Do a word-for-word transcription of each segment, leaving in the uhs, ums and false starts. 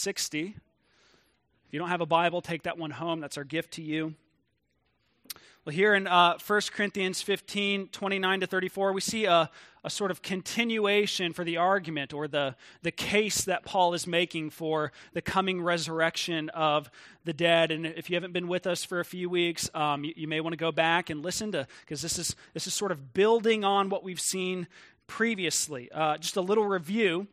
sixty. If you don't have a Bible, take that one home. That's our gift to you. Well, here in uh, First Corinthians fifteen, twenty-nine to thirty-four, we see a, a sort of continuation for the argument or the, the case that Paul is making for the coming resurrection of the dead. And if you haven't been with us for a few weeks, um, you, you may want to go back and listen to, because this is, this is sort of building on what we've seen previously. Uh, just a little review.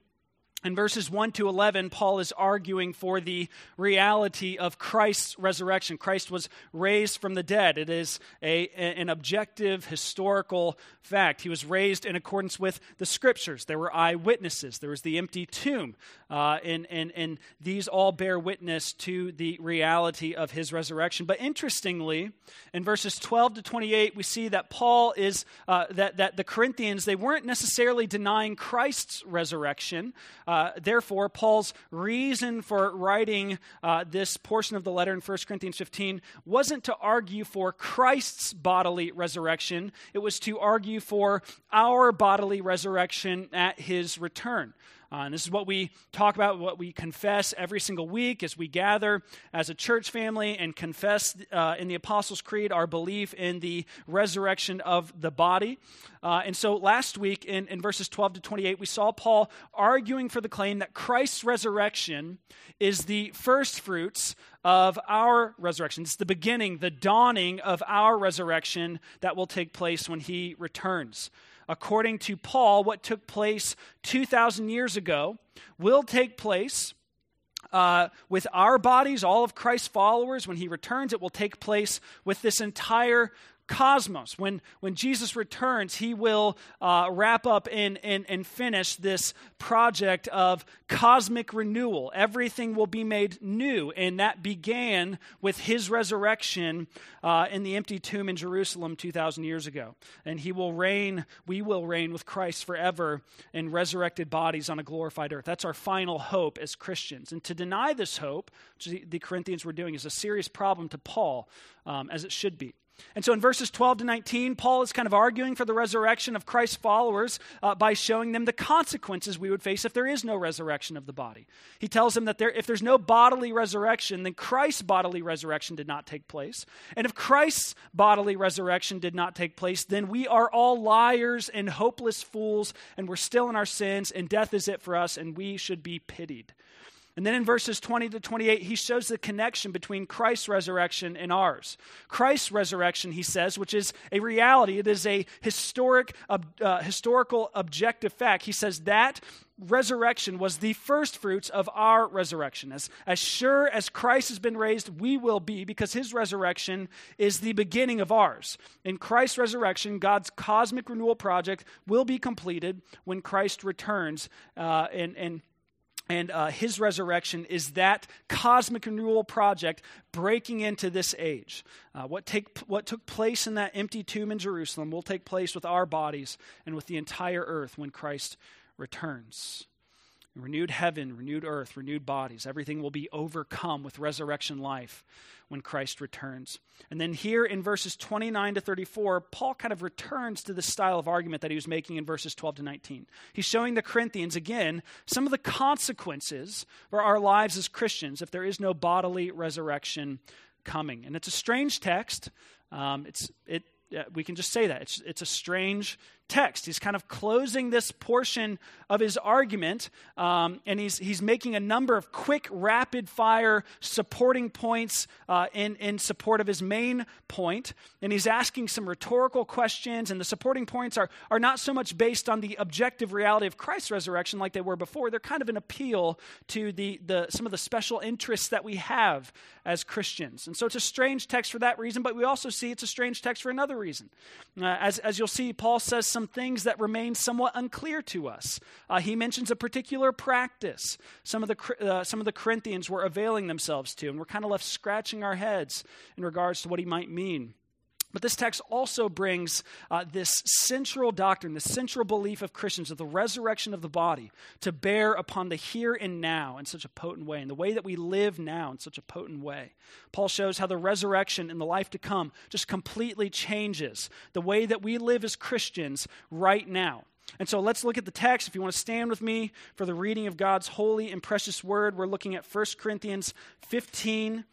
In verses one to eleven, Paul is arguing for the reality of Christ's resurrection. Christ was raised from the dead. It is a, an objective, historical fact. He was raised in accordance with the Scriptures. There were eyewitnesses. There was the empty tomb. Uh, and, and, and these all bear witness to the reality of his resurrection. But interestingly, in verses twelve to twenty-eight, we see that Paul is, uh, that, that the Corinthians, they weren't necessarily denying Christ's resurrection. Uh, therefore, Paul's reason for writing uh, this portion of the letter in First Corinthians fifteen wasn't to argue for Christ's bodily resurrection. It was to argue for our bodily resurrection at his return. Uh, and this is what we talk about, what we confess every single week as we gather as a church family and confess uh, in the Apostles' Creed our belief in the resurrection of the body. Uh, and so last week in, in verses twelve to twenty-eight, we saw Paul arguing for the claim that Christ's resurrection is the first fruits of our resurrection. It's the beginning, the dawning of our resurrection that will take place when he returns. According to Paul, what took place two thousand years ago will take place uh, with our bodies, all of Christ's followers. When he returns, it will take place with this entire cosmos. When when Jesus returns, he will uh, wrap up and, and, and finish this project of cosmic renewal. Everything will be made new, and that began with his resurrection uh, in the empty tomb in Jerusalem two thousand years ago. And he will reign, we will reign with Christ forever in resurrected bodies on a glorified earth. That's our final hope as Christians. And to deny this hope, which the Corinthians were doing, is a serious problem to Paul, um, as it should be. And so in verses twelve to nineteen, Paul is kind of arguing for the resurrection of Christ's followers uh, by showing them the consequences we would face if there is no resurrection of the body. He tells them that there, if there's no bodily resurrection, then Christ's bodily resurrection did not take place. And if Christ's bodily resurrection did not take place, then we are all liars and hopeless fools, and we're still in our sins, and death is it for us, and we should be pitied. And then in verses twenty to twenty-eight, he shows the connection between Christ's resurrection and ours. Christ's resurrection, he says, which is a reality. It is a historic, uh, historical objective fact. He says that resurrection was the first fruits of our resurrection. As, as sure as Christ has been raised, we will be, because his resurrection is the beginning of ours. In Christ's resurrection, God's cosmic renewal project will be completed when Christ returns uh, and and. And uh, his resurrection is that cosmic renewal project breaking into this age. Uh, what take what took place in that empty tomb in Jerusalem will take place with our bodies and with the entire earth when Christ returns. Renewed heaven, renewed earth, renewed bodies. Everything will be overcome with resurrection life when Christ returns. And then here in verses twenty-nine to thirty-four, Paul kind of returns to the style of argument that he was making in verses twelve to nineteen. He's showing the Corinthians, again, some of the consequences for our lives as Christians if there is no bodily resurrection coming. And it's a strange text. Um, it's it. Yeah, we can just say that. It's, it's a strange text. He's kind of closing this portion of his argument, um, and he's he's making a number of quick, rapid-fire supporting points uh, in, in support of his main point, and he's asking some rhetorical questions, and the supporting points are, are not so much based on the objective reality of Christ's resurrection like they were before. They're kind of an appeal to the, the some of the special interests that we have as Christians. And so it's a strange text for that reason, but we also see it's a strange text for another reason. Uh, as, as you'll see, Paul says some things that remain somewhat unclear to us. Uh, he mentions a particular practice some of the uh, some of the Corinthians were availing themselves to, and we're kind of left scratching our heads in regards to what he might mean. But this text also brings uh, this central doctrine, the central belief of Christians of the resurrection of the body to bear upon the here and now in such a potent way, and the way that we live now in such a potent way. Paul shows how the resurrection and the life to come just completely changes the way that we live as Christians right now. And so let's look at the text. If you want to stand with me for the reading of God's holy and precious word, we're looking at First Corinthians fifteen,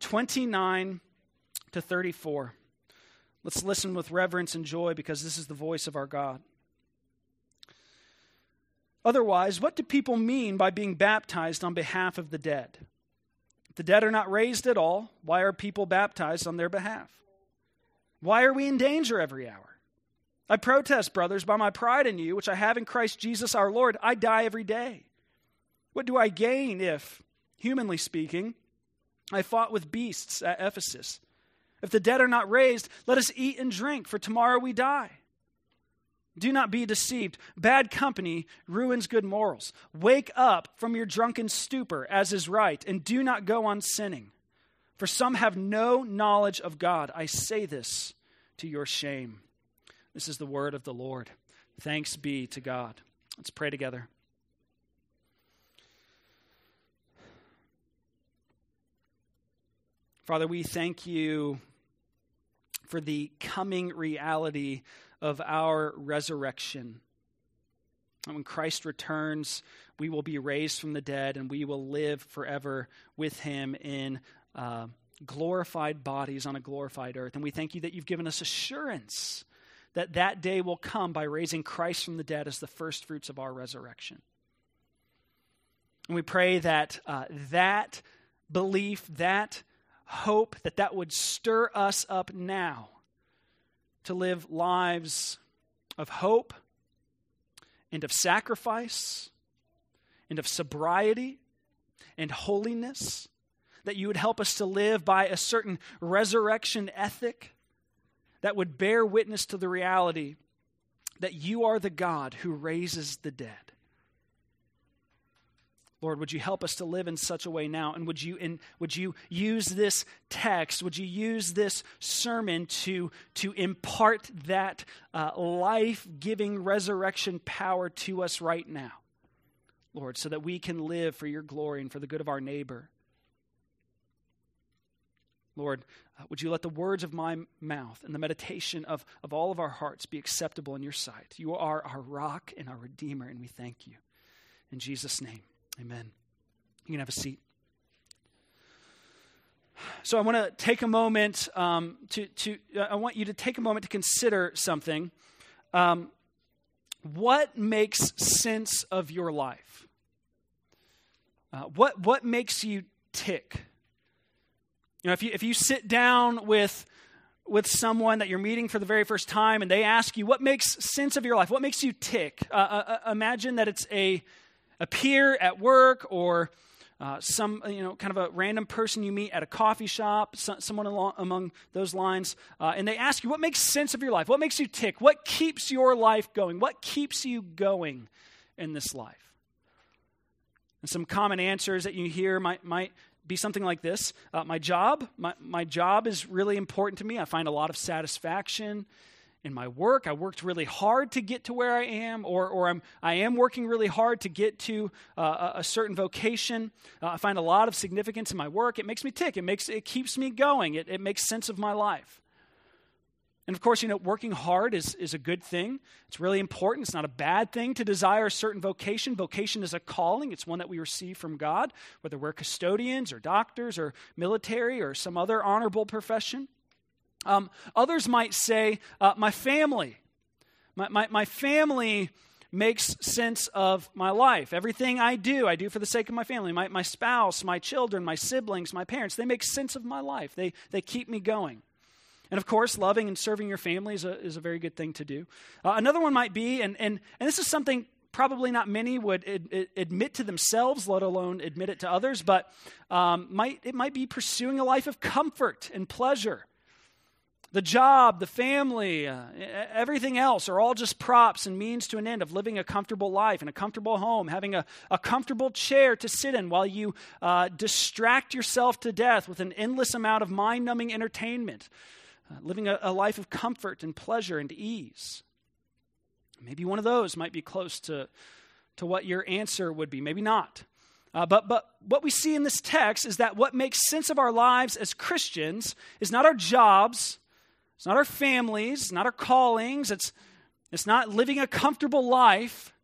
twenty-nine to thirty-four. Let's listen with reverence and joy because this is the voice of our God. Otherwise, what do people mean by being baptized on behalf of the dead? If the dead are not raised at all, why are people baptized on their behalf? Why are we in danger every hour? I protest, brothers, by my pride in you, which I have in Christ Jesus our Lord, I die every day. What do I gain if, humanly speaking, I fought with beasts at Ephesus? If the dead are not raised, let us eat and drink, for tomorrow we die. Do not be deceived. Bad company ruins good morals. Wake up from your drunken stupor, as is right, and do not go on sinning. For some have no knowledge of God. I say this to your shame. This is the word of the Lord. Thanks be to God. Let's pray together. Father, we thank you for the coming reality of our resurrection. And when Christ returns, we will be raised from the dead and we will live forever with him in uh, glorified bodies on a glorified earth. And we thank you that you've given us assurance that that day will come by raising Christ from the dead as the first fruits of our resurrection. And we pray that uh, that belief, that hope, that that would stir us up now to live lives of hope and of sacrifice and of sobriety and holiness, that you would help us to live by a certain resurrection ethic that would bear witness to the reality that you are the God who raises the dead. Lord, would you help us to live in such a way now? And would you, and would you use this text, would you use this sermon to, to impart that uh, life-giving resurrection power to us right now, Lord, so that we can live for your glory and for the good of our neighbor. Lord, would you let the words of my mouth and the meditation of, of all of our hearts be acceptable in your sight? You are our rock and our redeemer, and we thank you. In Jesus' name, amen. You can have a seat. So I want to take a moment um, to, to I want you to take a moment to consider something. Um, what makes sense of your life? Uh, what, what makes you tick? You know, if you if you sit down with with someone that you're meeting for the very first time, and they ask you what makes sense of your life, what makes you tick? Uh, uh, imagine that it's a a peer at work, or uh, some you know kind of a random person you meet at a coffee shop, so, someone along, among those lines, uh, and they ask you what makes sense of your life, what makes you tick, what keeps your life going, what keeps you going in this life. And some common answers that you hear might might. be something like this. Uh, my job, my, my job is really important to me. I find a lot of satisfaction in my work. I worked really hard to get to where I am, or or I'm I am working really hard to get to uh, a, a certain vocation. Uh, I find a lot of significance in my work. It makes me tick. It makes it keeps me going. It it makes sense of my life. And of course, you know, working hard is, is a good thing. It's really important. It's not a bad thing to desire a certain vocation. Vocation is a calling. It's one that we receive from God, whether we're custodians or doctors or military or some other honorable profession. Um, others might say, uh, my family. My, my, my family makes sense of my life. Everything I do, I do for the sake of my family. My, my spouse, my children, my siblings, my parents, they make sense of my life. They, they keep me going. And of course, loving and serving your family is a, is a very good thing to do. Uh, another one might be, and and and this is something probably not many would ad, ad, admit to themselves, let alone admit it to others, but um, might it might be pursuing a life of comfort and pleasure. The job, the family, uh, everything else are all just props and means to an end of living a comfortable life in a comfortable home, having a, a comfortable chair to sit in while you uh, distract yourself to death with an endless amount of mind-numbing entertainment. Uh, living a, a life of comfort and pleasure and ease. Maybe one of those might be close to, to what your answer would be. Maybe not. Uh, but, but what we see in this text is that what makes sense of our lives as Christians is not our jobs, it's not our families, not our callings, it's, It's not living a comfortable life.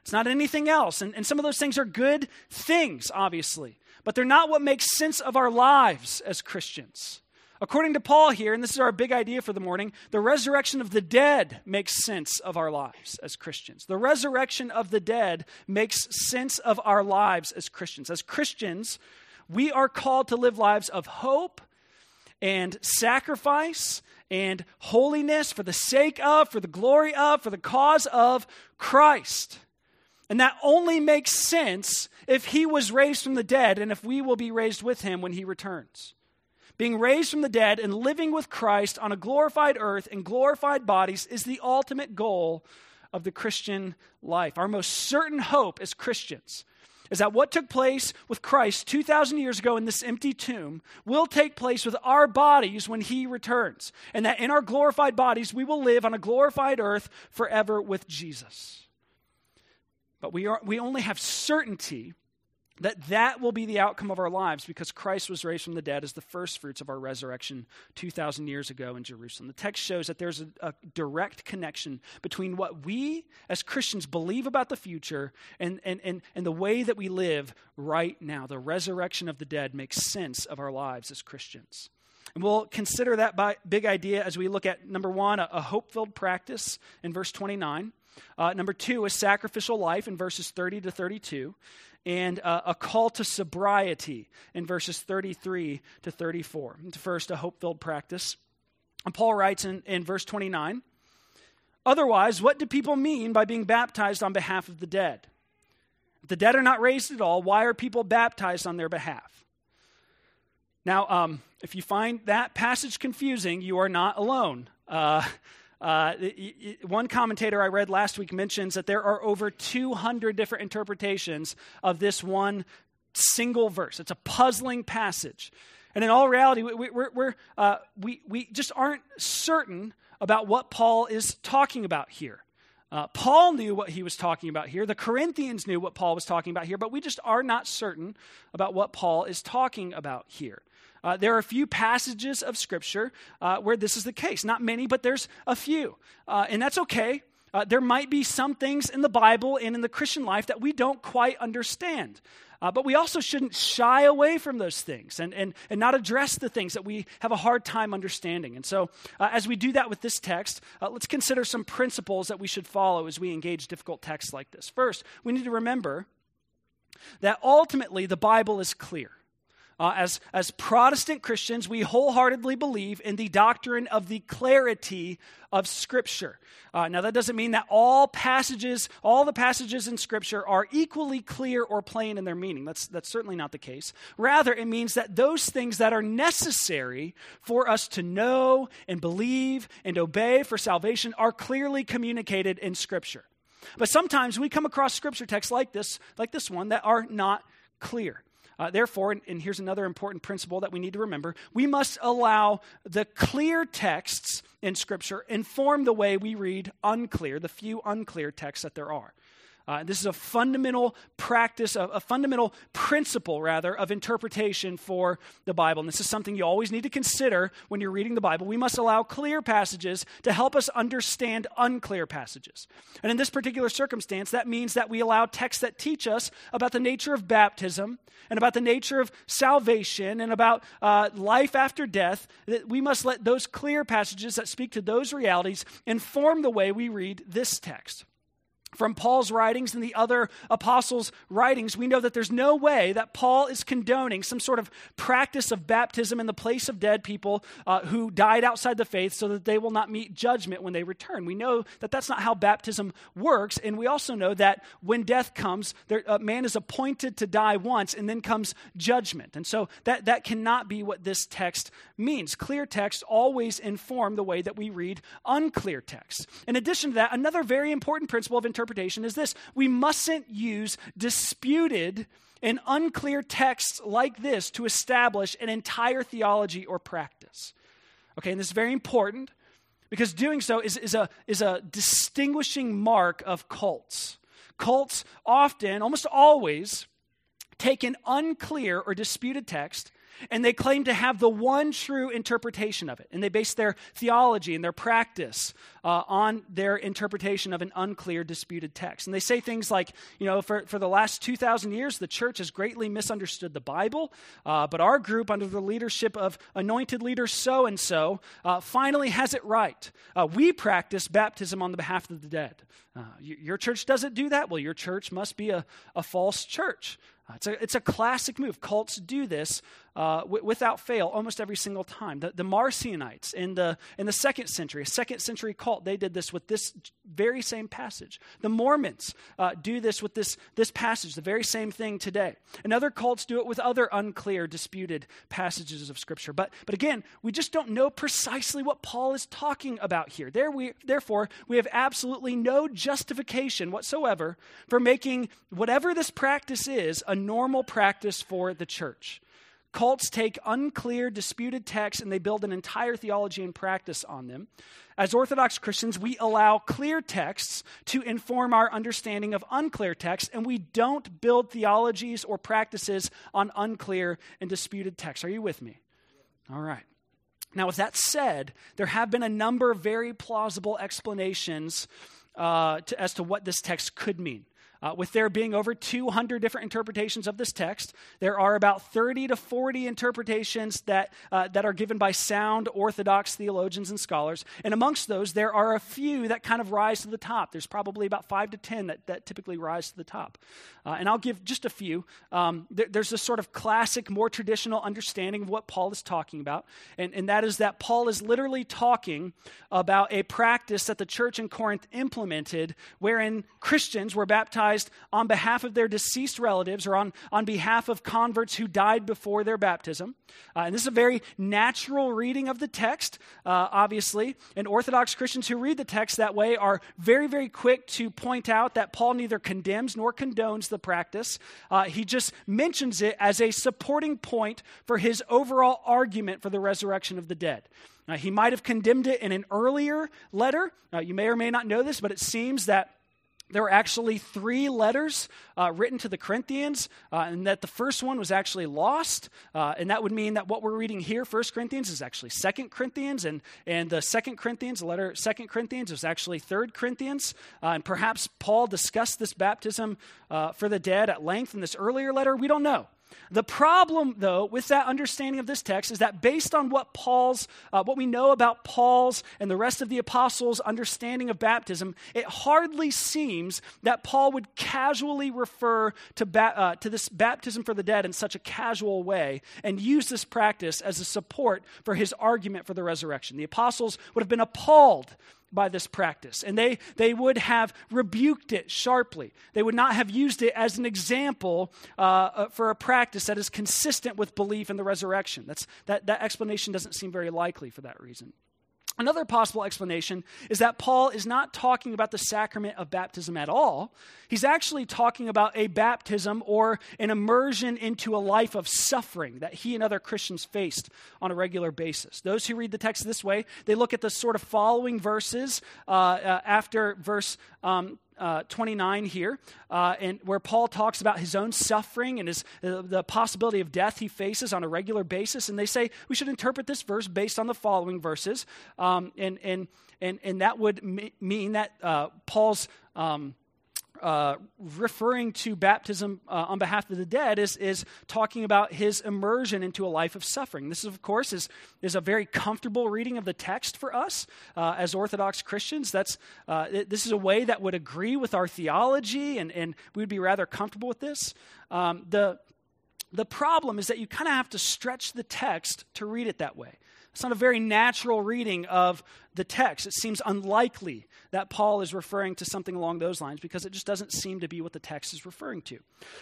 It's not anything else. And, and some of those things are good things, obviously, but they're not what makes sense of our lives as Christians. According to Paul here, and this is our big idea for the morning, the resurrection of the dead makes sense of our lives as Christians. The resurrection of the dead makes sense of our lives as Christians. As Christians, we are called to live lives of hope and sacrifice and holiness for the sake of, for the glory of, for the cause of Christ. And that only makes sense if he was raised from the dead and if we will be raised with him when he returns. Being raised from the dead and living with Christ on a glorified earth and glorified bodies is the ultimate goal of the Christian life. Our most certain hope as Christians is that what took place with Christ two thousand years ago in this empty tomb will take place with our bodies when he returns, and that in our glorified bodies we will live on a glorified earth forever with Jesus. But we are, we only have certainty that that will be the outcome of our lives because Christ was raised from the dead as the first fruits of our resurrection two thousand years ago in Jerusalem. The text shows that there's a, a direct connection between what we as Christians believe about the future and, and, and, and the way that we live right now. The resurrection of the dead makes sense of our lives as Christians. And we'll consider that by big idea as we look at, number one, a, a hope-filled practice in verse twenty-nine. Uh, number two, a sacrificial life in verses thirty to thirty-two. And uh, a call to sobriety in verses thirty-three to thirty-four. First, a hope-filled practice. And Paul writes in, in verse twenty-nine, "Otherwise, what do people mean by being baptized on behalf of the dead? If the dead are not raised at all, why are people baptized on their behalf?" Now, um, if you find that passage confusing, you are not alone. Uh Uh, one commentator I read last week mentions that there are over two hundred different interpretations of this one single verse. It's a puzzling passage. And in all reality, we, we're, we're, uh, we, we just aren't certain about what Paul is talking about here. Uh, Paul knew what he was talking about here. The Corinthians knew what Paul was talking about here, but we just are not certain about what Paul is talking about here. Uh, there are a few passages of Scripture uh, where this is the case. Not many, but there's a few. Uh, and that's okay. Uh, there might be some things in the Bible and in the Christian life that we don't quite understand. Uh, but we also shouldn't shy away from those things and, and, and not address the things that we have a hard time understanding. And so uh, as we do that with this text, uh, let's consider some principles that we should follow as we engage difficult texts like this. First, we need to remember that ultimately the Bible is clear. Uh, as, as Protestant Christians, we wholeheartedly believe in the doctrine of the clarity of Scripture. Uh, now, that doesn't mean that all passages, all the passages in Scripture are equally clear or plain in their meaning. That's, that's certainly not the case. Rather, it means that those things that are necessary for us to know and believe and obey for salvation are clearly communicated in Scripture. But sometimes we come across Scripture texts like this, like this one, that are not clear. Uh, therefore, and, and here's another important principle that we need to remember, we must allow the clear texts in Scripture inform the way we read unclear, the few unclear texts that there are. Uh, this is a fundamental practice, a, a fundamental principle, rather, of interpretation for the Bible. And this is something you always need to consider when you're reading the Bible. We must allow clear passages to help us understand unclear passages. And in this particular circumstance, that means that we allow texts that teach us about the nature of baptism and about the nature of salvation and about uh, life after death. That we must let those clear passages that speak to those realities inform the way we read this text. From Paul's writings and the other apostles' writings, we know that there's no way that Paul is condoning some sort of practice of baptism in the place of dead people uh, who died outside the faith so that they will not meet judgment when they return. We know that that's not how baptism works, and we also know that when death comes, there, a man is appointed to die once, and then comes judgment. And so that, that cannot be what this text means. Clear texts always inform the way that we read unclear texts. In addition to that, another very important principle of interpretation is this: we mustn't use disputed and unclear texts like this to establish an entire theology or practice. Okay, and this is very important because doing so is, is a is a distinguishing mark of cults. Cults often, almost always, take an unclear or disputed text and they claim to have the one true interpretation of it. And they base their theology and their practice uh, on their interpretation of an unclear, disputed text. And they say things like, you know, for, for the last two thousand years, the church has greatly misunderstood the Bible, uh, but our group, under the leadership of anointed leader so-and-so, uh, finally has it right. Uh, we practice baptism on the behalf of the dead. Uh, your church doesn't do that? Well, your church must be a, a false church. It's a, it's a classic move. Cults do this uh, w- without fail almost every single time. The, the Marcionites in the in the second century, a second century cult, they did this with this very same passage. The Mormons uh, do this with this, this passage, the very same thing today. And other cults do it with other unclear, disputed passages of Scripture. But but again, we just don't know precisely what Paul is talking about here. There we Therefore, we have absolutely no justification whatsoever for making whatever this practice is a normal practice for the church. Cults take unclear, disputed texts and they build an entire theology and practice on them. As Orthodox Christians, we allow clear texts to inform our understanding of unclear texts, and we don't build theologies or practices on unclear and disputed texts. Are you with me? All right. Now, with that said, there have been a number of very plausible explanations uh, to, as to what this text could mean. Uh, with there being over two hundred different interpretations of this text, there are about thirty to forty interpretations that uh, that are given by sound Orthodox theologians and scholars. And amongst those, there are a few that kind of rise to the top. There's probably about five to ten that, that typically rise to the top. Uh, and I'll give just a few. Um, th- there's this sort of classic, more traditional understanding of what Paul is talking about. And, and that is that Paul is literally talking about a practice that the church in Corinth implemented wherein Christians were baptized on behalf of their deceased relatives or on, on behalf of converts who died before their baptism. Uh, and this is a very natural reading of the text, uh, obviously. And Orthodox Christians who read the text that way are very, very quick to point out that Paul neither condemns nor condones the practice. Uh, he just mentions it as a supporting point for his overall argument for the resurrection of the dead. Now, he might have condemned it in an earlier letter. Now, you may or may not know this, but it seems that there were actually three letters uh, written to the Corinthians, uh, and that the first one was actually lost, uh, and that would mean that what we're reading here, First Corinthians, is actually Second Corinthians, and and the Second Corinthians, the letter Second Corinthians, was actually Third Corinthians, uh, and perhaps Paul discussed this baptism uh, for the dead at length in this earlier letter. We don't know. The problem, though, with that understanding of this text is that based on what Paul's, uh, what we know about Paul's and the rest of the apostles' understanding of baptism, it hardly seems that Paul would casually refer to ba- uh, to this baptism for the dead in such a casual way and use this practice as a support for his argument for the resurrection. The apostles would have been appalled by this practice, and they they would have rebuked it sharply. They would not have used it as an example uh, for a practice that is consistent with belief in the resurrection. That's that that explanation doesn't seem very likely for that reason. Another possible explanation is that Paul is not talking about the sacrament of baptism at all. He's actually talking about a baptism or an immersion into a life of suffering that he and other Christians faced on a regular basis. Those who read the text this way, they look at the sort of following verses uh, uh, after verse um Uh, twenty-nine here, uh, and where Paul talks about his own suffering and his uh, the possibility of death he faces on a regular basis, and they say we should interpret this verse based on the following verses, um, and and and and that would m- mean that uh, Paul's um, uh, referring to baptism uh, on behalf of the dead is is talking about his immersion into a life of suffering. This, is, of course, is is a very comfortable reading of the text for us uh, as Orthodox Christians. That's uh, it, this is a way that would agree with our theology, and and we would be rather comfortable with this. Um, the the problem is that you kind of have to stretch the text to read it that way. It's not a very natural reading of the text. It seems unlikely that Paul is referring to something along those lines because it just doesn't seem to be what the text is referring to.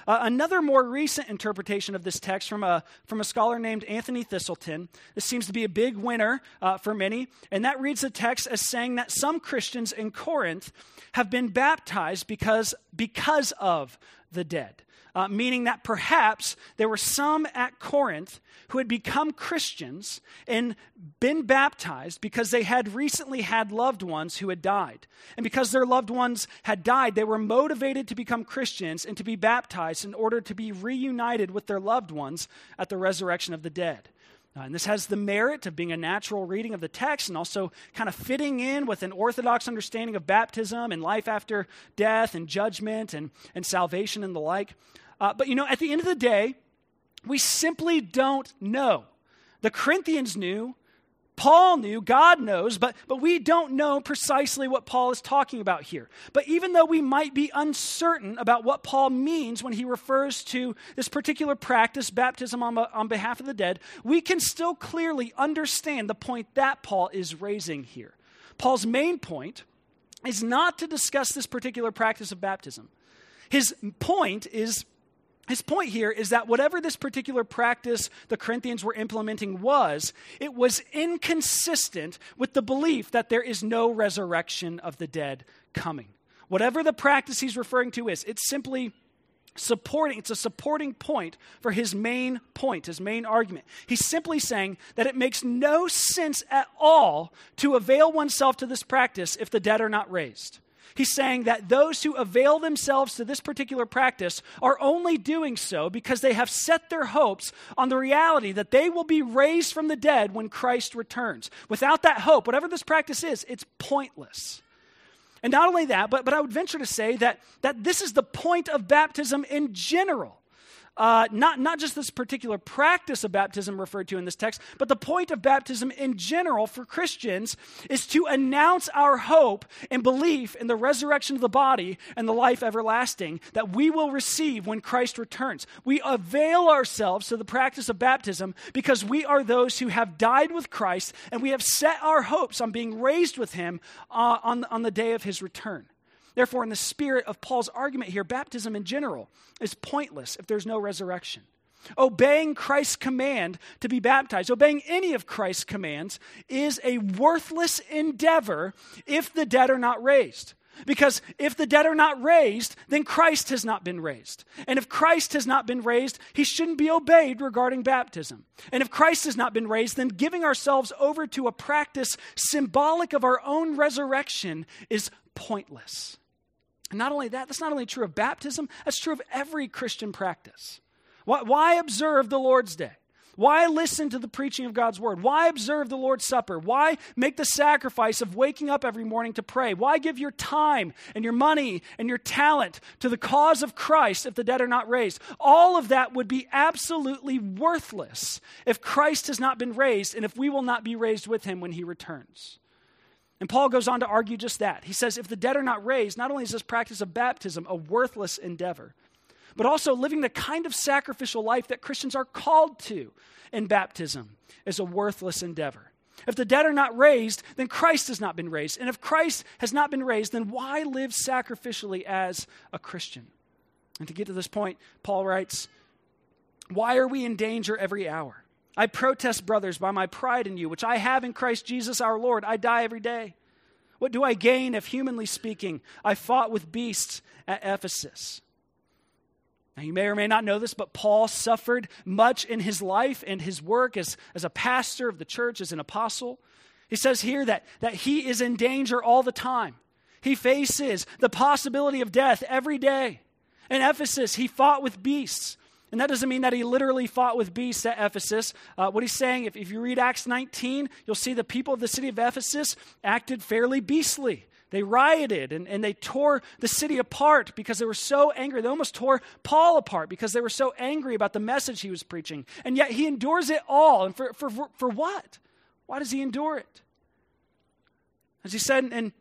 Uh, another more recent interpretation of this text from a from a scholar named Anthony Thistleton. This seems to be a big winner uh, for many, and that reads the text as saying that some Christians in Corinth have been baptized because because of the dead. uh, meaning that perhaps there were some at Corinth who had become Christians and been baptized because they had recently had loved ones who had died. And because their loved ones had died, they were motivated to become Christians and to be baptized in order to be reunited with their loved ones at the resurrection of the dead. Uh, and this has the merit of being a natural reading of the text and also kind of fitting in with an orthodox understanding of baptism and life after death and judgment and, and salvation and the like. Uh, but, you know, at the end of the day, we simply don't know. The Corinthians knew, Paul knew, God knows, but, but we don't know precisely what Paul is talking about here. But even though we might be uncertain about what Paul means when he refers to this particular practice, baptism on, on behalf of the dead, we can still clearly understand the point that Paul is raising here. Paul's main point is not to discuss this particular practice of baptism. His point is His point here is that whatever this particular practice the Corinthians were implementing was, it was inconsistent with the belief that there is no resurrection of the dead coming. Whatever the practice he's referring to is, it's simply supporting, it's a supporting point for his main point, his main argument. He's simply saying that it makes no sense at all to avail oneself to this practice if the dead are not raised. He's saying that those who avail themselves to this particular practice are only doing so because they have set their hopes on the reality that they will be raised from the dead when Christ returns. Without that hope, whatever this practice is, it's pointless. And not only that, but, but I would venture to say that, that this is the point of baptism in general. Uh, not, not just this particular practice of baptism referred to in this text, but the point of baptism in general for Christians is to announce our hope and belief in the resurrection of the body and the life everlasting that we will receive when Christ returns. We avail ourselves to the practice of baptism because we are those who have died with Christ and we have set our hopes on being raised with him uh, on, on the day of his return. Therefore, in the spirit of Paul's argument here, baptism in general is pointless if there's no resurrection. Obeying Christ's command to be baptized, obeying any of Christ's commands, is a worthless endeavor if the dead are not raised. Because if the dead are not raised, then Christ has not been raised. And if Christ has not been raised, he shouldn't be obeyed regarding baptism. And if Christ has not been raised, then giving ourselves over to a practice symbolic of our own resurrection is pointless. And not only that, that's not only true of baptism, that's true of every Christian practice. Why, why observe the Lord's Day? Why listen to the preaching of God's word? Why observe the Lord's Supper? Why make the sacrifice of waking up every morning to pray? Why give your time and your money and your talent to the cause of Christ if the dead are not raised? All of that would be absolutely worthless if Christ has not been raised and if we will not be raised with him when he returns. And Paul goes on to argue just that. He says if the dead are not raised, not only is this practice of baptism a worthless endeavor, but also living the kind of sacrificial life that Christians are called to in baptism is a worthless endeavor. If the dead are not raised, then Christ has not been raised. And if Christ has not been raised, then why live sacrificially as a Christian? And to get to this point, Paul writes, "Why are we in danger every hour? I protest, brothers, by my pride in you, which I have in Christ Jesus our Lord. I die every day. What do I gain if, humanly speaking, I fought with beasts at Ephesus?" Now, you may or may not know this, but Paul suffered much in his life and his work as, as a pastor of the church, as an apostle. He says here that, that he is in danger all the time. He faces the possibility of death every day. In Ephesus, he fought with beasts. And that doesn't mean that he literally fought with beasts at Ephesus. Uh, what he's saying, if, if you read Acts nineteen, you'll see the people of the city of Ephesus acted fairly beastly. They rioted and, and they tore the city apart because they were so angry. They almost tore Paul apart because they were so angry about the message he was preaching. And yet he endures it all. And for, for, for what? Why does he endure it? As he said in,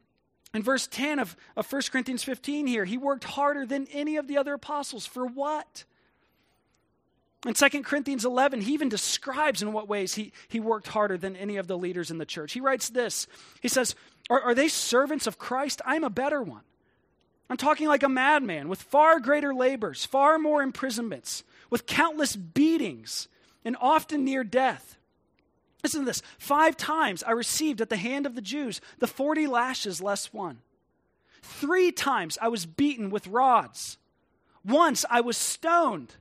in verse ten of, of First Corinthians fifteen here, he worked harder than any of the other apostles. For what? In Second Corinthians eleven, he even describes in what ways he, he worked harder than any of the leaders in the church. He writes this. He says, Are, are they servants of Christ? I'm a better one. I'm talking like a madman with far greater labors, far more imprisonments, with countless beatings, and often near death. Listen to this. Five times I received at the hand of the Jews the forty lashes less one. Three times I was beaten with rods. Once I was stoned.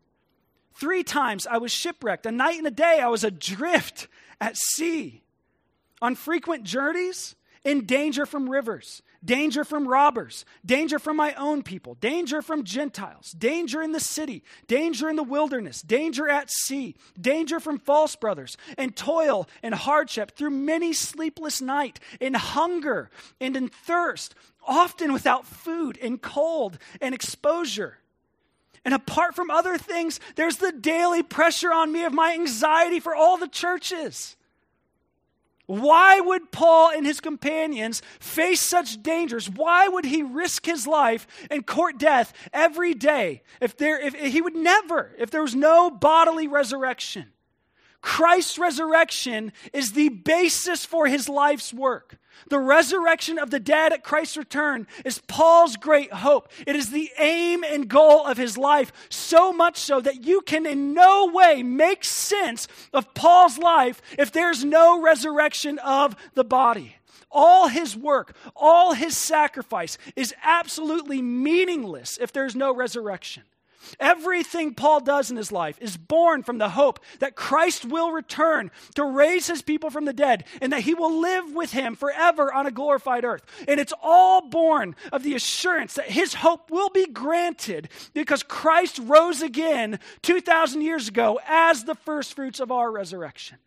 Three times I was shipwrecked. A night and a day I was adrift at sea. On frequent journeys, in danger from rivers, danger from robbers, danger from my own people, danger from Gentiles, danger in the city, danger in the wilderness, danger at sea, danger from false brothers, and toil and hardship through many sleepless nights, in hunger and in thirst, often without food and cold and exposure. And apart from other things, there's the daily pressure on me of my anxiety for all the churches. Why would Paul and his companions face such dangers? Why would he risk his life and court death every day? If there, if, if he would never, if there was no bodily resurrection. Christ's resurrection is the basis for his life's work. The resurrection of the dead at Christ's return is Paul's great hope. It is the aim and goal of his life, so much so that you can in no way make sense of Paul's life if there's no resurrection of the body. All his work, all his sacrifice is absolutely meaningless if there's no resurrection. Everything Paul does in his life is born from the hope that Christ will return to raise his people from the dead and that he will live with him forever on a glorified earth. And it's all born of the assurance that his hope will be granted because Christ rose again two thousand years ago as the first fruits of our resurrection.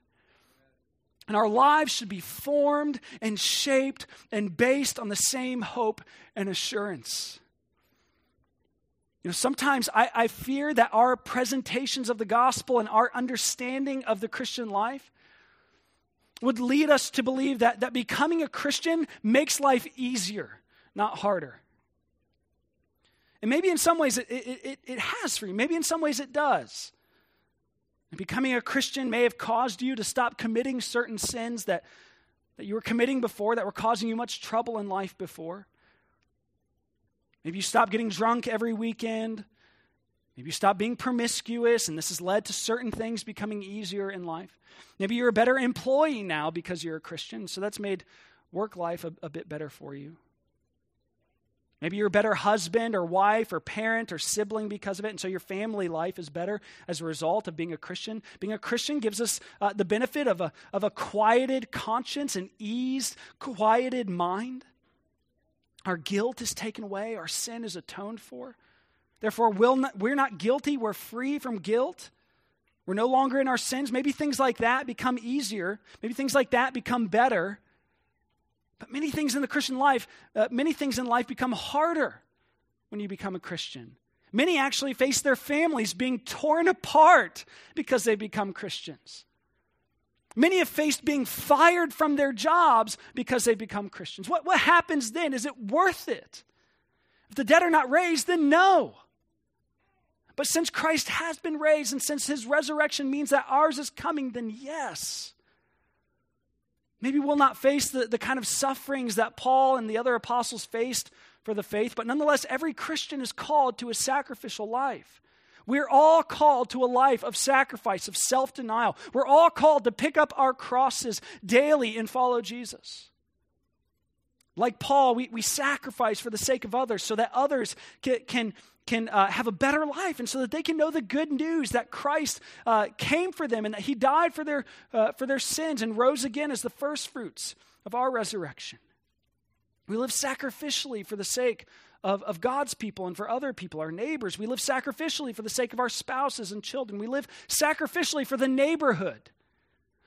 And our lives should be formed and shaped and based on the same hope and assurance. You know, sometimes I, I fear that our presentations of the gospel and our understanding of the Christian life would lead us to believe that, that becoming a Christian makes life easier, not harder. And maybe in some ways it, it, it, it has for you. Maybe in some ways it does. And becoming a Christian may have caused you to stop committing certain sins that, that you were committing before, that were causing you much trouble in life before. Maybe you stop getting drunk every weekend. Maybe you stop being promiscuous, and this has led to certain things becoming easier in life. Maybe you're a better employee now because you're a Christian, so that's made work life a, a bit better for you. Maybe you're a better husband or wife or parent or sibling because of it, and so your family life is better as a result of being a Christian. Being a Christian gives us uh, the benefit of a, of a quieted conscience, an eased, quieted mind. Our guilt is taken away. Our sin is atoned for. Therefore, we'll not, we're not guilty. We're free from guilt. We're no longer in our sins. Maybe things like that become easier. Maybe things like that become better. But many things in the Christian life, uh, many things in life become harder when you become a Christian. Many actually face their families being torn apart because they become Christians. Many have faced being fired from their jobs because they've become Christians. What, what happens then? Is it worth it? If the dead are not raised, then no. But since Christ has been raised and since his resurrection means that ours is coming, then yes. Maybe we'll not face the, the kind of sufferings that Paul and the other apostles faced for the faith, but nonetheless, every Christian is called to a sacrificial life. We're all called to a life of sacrifice, of self-denial. We're all called to pick up our crosses daily and follow Jesus. Like Paul, we, we sacrifice for the sake of others so that others can, can, can uh, have a better life and so that they can know the good news that Christ uh, came for them and that he died for their, uh, for their sins and rose again as the first fruits of our resurrection. We live sacrificially for the sake Of, of God's people and for other people, our neighbors. We live sacrificially for the sake of our spouses and children. We live sacrificially for the neighborhood.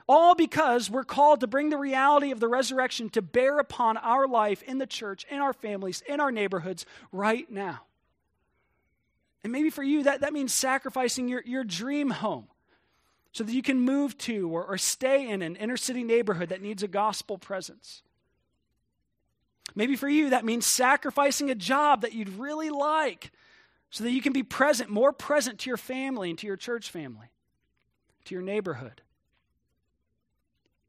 All because we're called to bring the reality of the resurrection to bear upon our life in the church, in our families, in our neighborhoods right now. And maybe for you, that, that means sacrificing your, your dream home so that you can move to or, or stay in an inner city neighborhood that needs a gospel presence. Maybe for you, that means sacrificing a job that you'd really like so that you can be present, more present to your family and to your church family, to your neighborhood.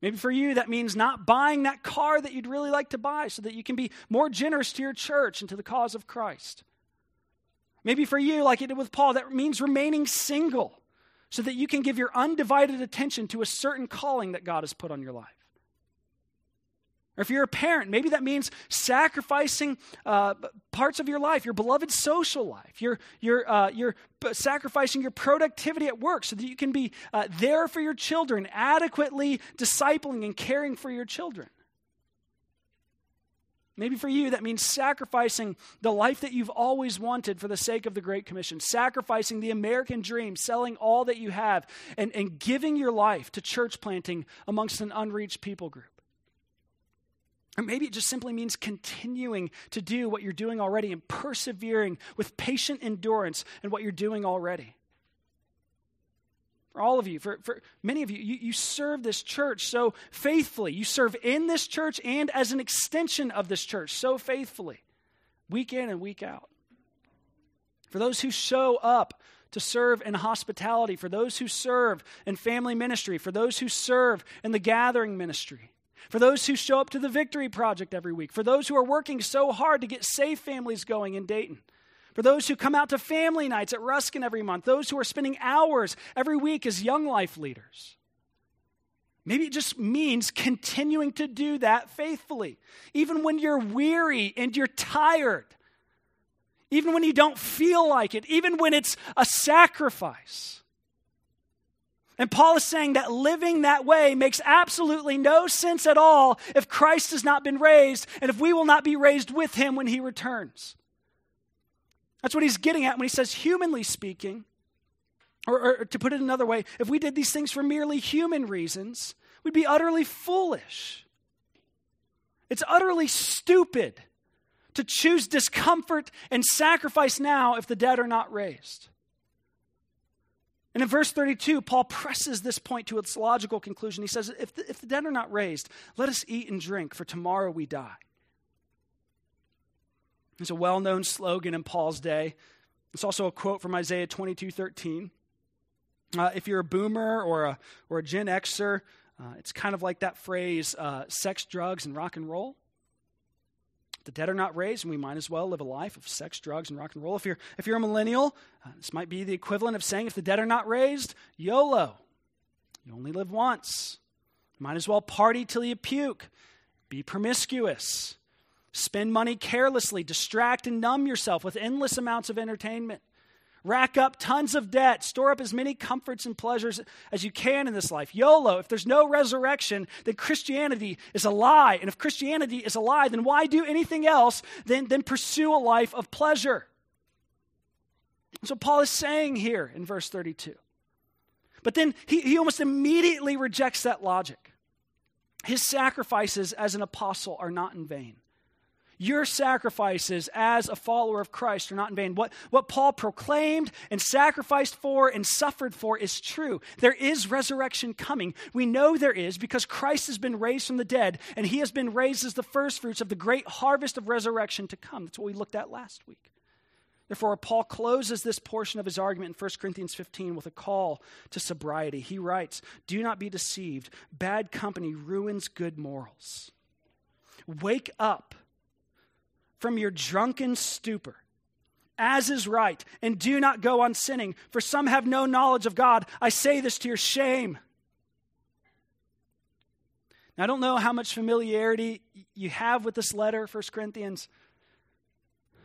Maybe for you, that means not buying that car that you'd really like to buy so that you can be more generous to your church and to the cause of Christ. Maybe for you, like it did with Paul, that means remaining single so that you can give your undivided attention to a certain calling that God has put on your life. Or if you're a parent, maybe that means sacrificing uh, parts of your life, your beloved social life. You're, you're, uh, you're sacrificing your productivity at work so that you can be uh, there for your children, adequately discipling and caring for your children. Maybe for you, that means sacrificing the life that you've always wanted for the sake of the Great Commission, sacrificing the American dream, selling all that you have, and, and giving your life to church planting amongst an unreached people group. Or maybe it just simply means continuing to do what you're doing already and persevering with patient endurance in what you're doing already. For all of you, for, for many of you, you, you serve this church so faithfully. You serve in this church and as an extension of this church so faithfully, week in and week out. For those who show up to serve in hospitality, for those who serve in family ministry, for those who serve in the gathering ministry, for those who show up to the Victory Project every week, for those who are working so hard to get safe families going in Dayton, for those who come out to family nights at Ruskin every month, those who are spending hours every week as Young Life leaders. Maybe it just means continuing to do that faithfully, even when you're weary and you're tired, even when you don't feel like it, even when it's a sacrifice. And Paul is saying that living that way makes absolutely no sense at all if Christ has not been raised and if we will not be raised with him when he returns. That's what he's getting at when he says, humanly speaking, or, or to put it another way, if we did these things for merely human reasons, we'd be utterly foolish. It's utterly stupid to choose discomfort and sacrifice now if the dead are not raised. And in verse thirty-two, Paul presses this point to its logical conclusion. He says, if the, if the dead are not raised, let us eat and drink, for tomorrow we die. It's a well-known slogan in Paul's day. It's also a quote from Isaiah twenty-two thirteen. Uh, if you're a boomer or a, or a Gen Xer, uh, it's kind of like that phrase, uh, sex, drugs, and rock and roll. The dead are not raised, and we might as well live a life of sex, drugs, and rock and roll. If you're if you're a millennial, uh, this might be the equivalent of saying, if the dead are not raised, YOLO. You only live once. Might as well party till you puke. Be promiscuous. Spend money carelessly. Distract and numb yourself with endless amounts of entertainment. Rack up tons of debt. Store up as many comforts and pleasures as you can in this life. YOLO. If there's no resurrection, then Christianity is a lie. And if Christianity is a lie, then why do anything else than, than pursue a life of pleasure? So Paul is saying here in verse thirty-two. But then he, he almost immediately rejects that logic. His sacrifices as an apostle are not in vain. Your sacrifices as a follower of Christ are not in vain. What, what Paul proclaimed and sacrificed for and suffered for is true. There is resurrection coming. We know there is because Christ has been raised from the dead, and he has been raised as the firstfruits of the great harvest of resurrection to come. That's what we looked at last week. Therefore, Paul closes this portion of his argument in First Corinthians fifteen with a call to sobriety. He writes, "Do not be deceived. Bad company ruins good morals. Wake up from your drunken stupor, as is right, and do not go on sinning, for some have no knowledge of God. I say this to your shame." Now, I don't know how much familiarity you have with this letter, First Corinthians,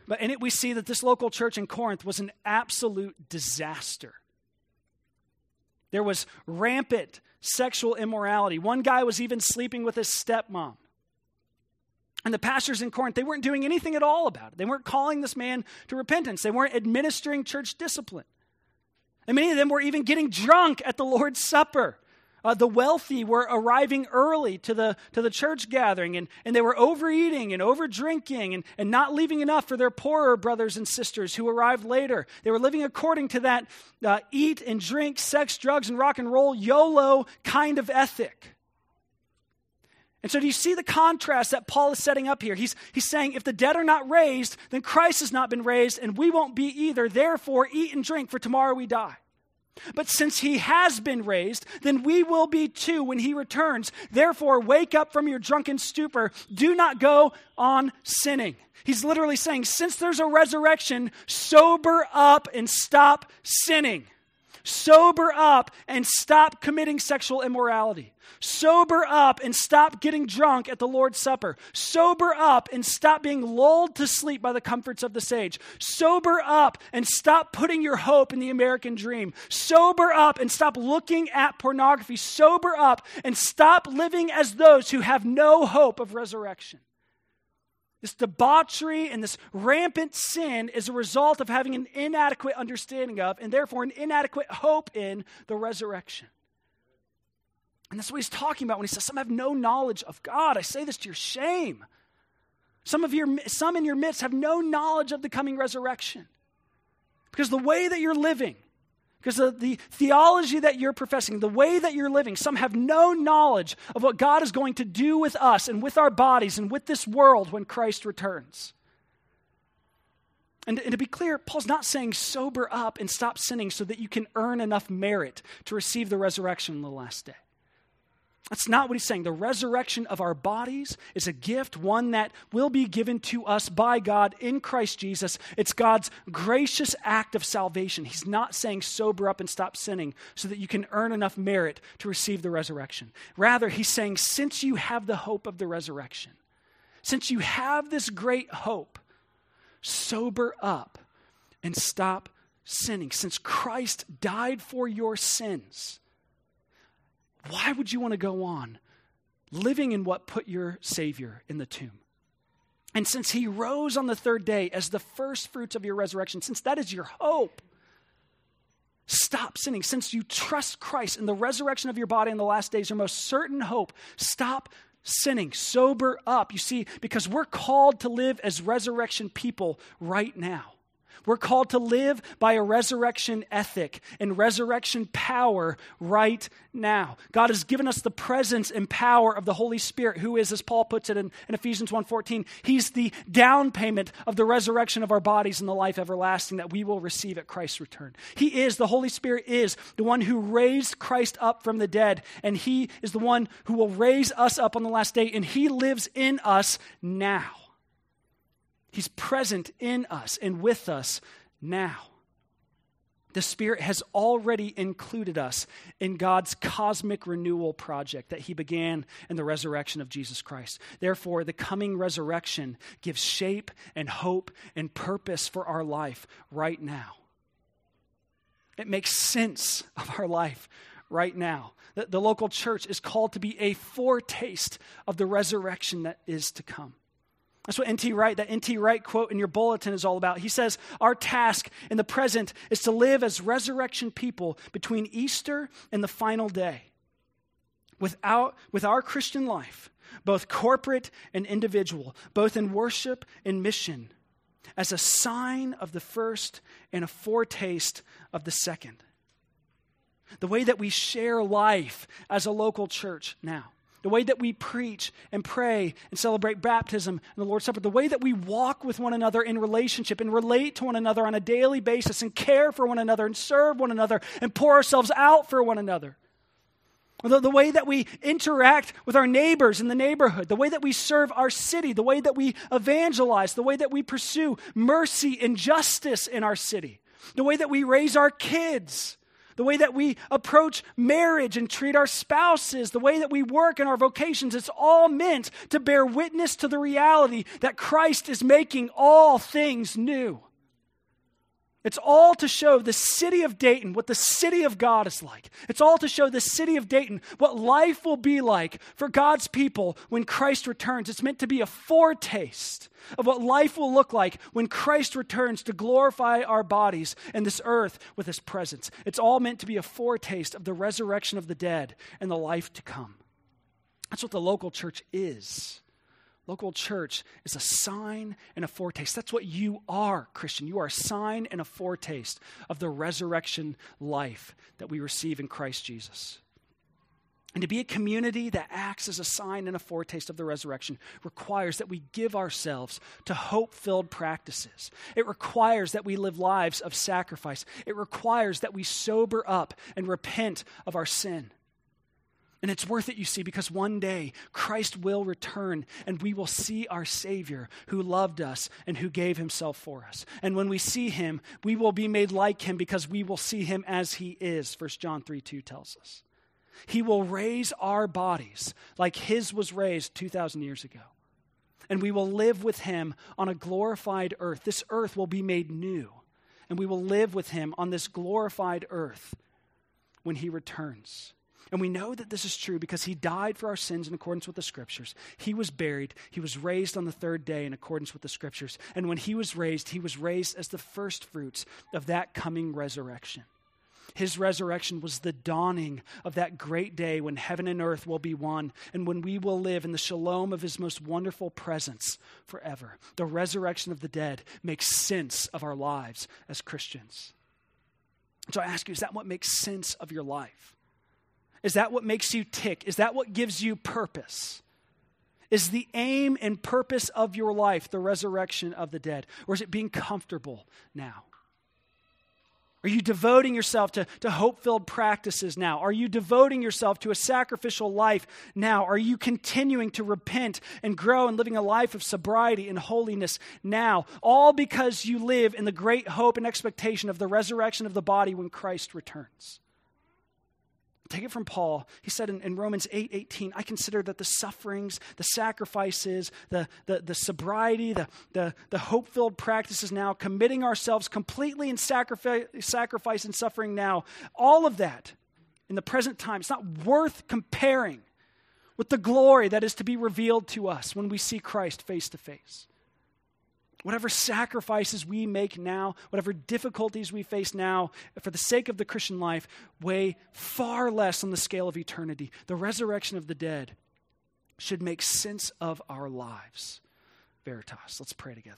but in it we see that this local church in Corinth was an absolute disaster. There was rampant sexual immorality. One guy was even sleeping with his stepmom. And the pastors in Corinth, they weren't doing anything at all about it. They weren't calling this man to repentance. They weren't administering church discipline. And many of them were even getting drunk at the Lord's Supper. Uh, the wealthy were arriving early to the, to the church gathering, and, and they were overeating and overdrinking and, and not leaving enough for their poorer brothers and sisters who arrived later. They were living according to that uh, eat and drink, sex, drugs, and rock and roll, YOLO kind of ethic. And so do you see the contrast that Paul is setting up here? He's, he's saying if the dead are not raised, then Christ has not been raised, and we won't be either. Therefore, eat and drink, for tomorrow we die. But since he has been raised, then we will be too when he returns. Therefore, wake up from your drunken stupor. Do not go on sinning. He's literally saying, since there's a resurrection, sober up and stop sinning. Sober up and stop committing sexual immorality. Sober up and stop getting drunk at the Lord's Supper. Sober up and stop being lulled to sleep by the comforts of this age. Sober up and stop putting your hope in the American dream. Sober up and stop looking at pornography. Sober up and stop living as those who have no hope of resurrection. This debauchery and this rampant sin is a result of having an inadequate understanding of, and therefore an inadequate hope in, the resurrection. And that's what he's talking about when he says, some have no knowledge of God. I say this to your shame. Some of your, some in your midst have no knowledge of the coming resurrection. Because the way that you're living, because of the theology that you're professing, the way that you're living, some have no knowledge of what God is going to do with us and with our bodies and with this world when Christ returns. And, and to be clear, Paul's not saying sober up and stop sinning so that you can earn enough merit to receive the resurrection on the last day. That's not what he's saying. The resurrection of our bodies is a gift, one that will be given to us by God in Christ Jesus. It's God's gracious act of salvation. He's not saying sober up and stop sinning so that you can earn enough merit to receive the resurrection. Rather, he's saying since you have the hope of the resurrection, since you have this great hope, sober up and stop sinning. Since Christ died for your sins, why would you want to go on living in what put your Savior in the tomb? And since he rose on the third day as the first fruits of your resurrection, since that is your hope, stop sinning. Since you trust Christ in the resurrection of your body in the last days, your most certain hope, stop sinning, sober up. You see, because we're called to live as resurrection people right now. We're called to live by a resurrection ethic and resurrection power right now. God has given us the presence and power of the Holy Spirit, who is, as Paul puts it in, in Ephesians one fourteen, he's the down payment of the resurrection of our bodies and the life everlasting that we will receive at Christ's return. He is, the Holy Spirit is, the one who raised Christ up from the dead, and he is the one who will raise us up on the last day, and he lives in us now. He's present in us and with us now. The Spirit has already included us in God's cosmic renewal project that he began in the resurrection of Jesus Christ. Therefore, the coming resurrection gives shape and hope and purpose for our life right now. It makes sense of our life right now. The, the local church is called to be a foretaste of the resurrection that is to come. That's what N T Wright, that N T Wright quote in your bulletin is all about. He says, our task in the present is to live as resurrection people between Easter and the final day. Without, with our Christian life, both corporate and individual, both in worship and mission, as a sign of the first and a foretaste of the second. The way that we share life as a local church now. The way that we preach and pray and celebrate baptism and the Lord's Supper, the way that we walk with one another in relationship and relate to one another on a daily basis and care for one another and serve one another and pour ourselves out for one another. The, the way that we interact with our neighbors in the neighborhood, the way that we serve our city, the way that we evangelize, the way that we pursue mercy and justice in our city, the way that we raise our kids, the way that we approach marriage and treat our spouses, the way that we work in our vocations, it's all meant to bear witness to the reality that Christ is making all things new. It's all to show the city of Dayton what the city of God is like. It's all to show the city of Dayton what life will be like for God's people when Christ returns. It's meant to be a foretaste of what life will look like when Christ returns to glorify our bodies and this earth with his presence. It's all meant to be a foretaste of the resurrection of the dead and the life to come. That's what the local church is. Local church is a sign and a foretaste. That's what you are, Christian. You are a sign and a foretaste of the resurrection life that we receive in Christ Jesus. And to be a community that acts as a sign and a foretaste of the resurrection requires that we give ourselves to hope-filled practices. It requires that we live lives of sacrifice. It requires that we sober up and repent of our sin. And it's worth it, you see, because one day Christ will return and we will see our Savior who loved us and who gave himself for us. And when we see him, we will be made like him because we will see him as he is, First John three two tells us. He will raise our bodies like his was raised two thousand years ago. And we will live with him on a glorified earth. This earth will be made new. And we will live with him on this glorified earth when he returns. And we know that this is true because he died for our sins in accordance with the scriptures. He was buried. He was raised on the third day in accordance with the scriptures. And when he was raised, he was raised as the first fruits of that coming resurrection. His resurrection was the dawning of that great day when heaven and earth will be one and when we will live in the shalom of his most wonderful presence forever. The resurrection of the dead makes sense of our lives as Christians. So I ask you, is that what makes sense of your life? Is that what makes you tick? Is that what gives you purpose? Is the aim and purpose of your life the resurrection of the dead? Or is it being comfortable now? Are you devoting yourself to, to hope-filled practices now? Are you devoting yourself to a sacrificial life now? Are you continuing to repent and grow and living a life of sobriety and holiness now? All because you live in the great hope and expectation of the resurrection of the body when Christ returns. Take it from Paul. He said in, in Romans eight eighteen, I consider that the sufferings, the sacrifices, the, the, the sobriety, the, the, the hope-filled practices now, committing ourselves completely in sacrifice, sacrifice and suffering now, all of that in the present time, it's not worth comparing with the glory that is to be revealed to us when we see Christ face to face. Whatever sacrifices we make now, whatever difficulties we face now, for the sake of the Christian life, weigh far less on the scale of eternity. The resurrection of the dead should make sense of our lives. Veritas, let's pray together.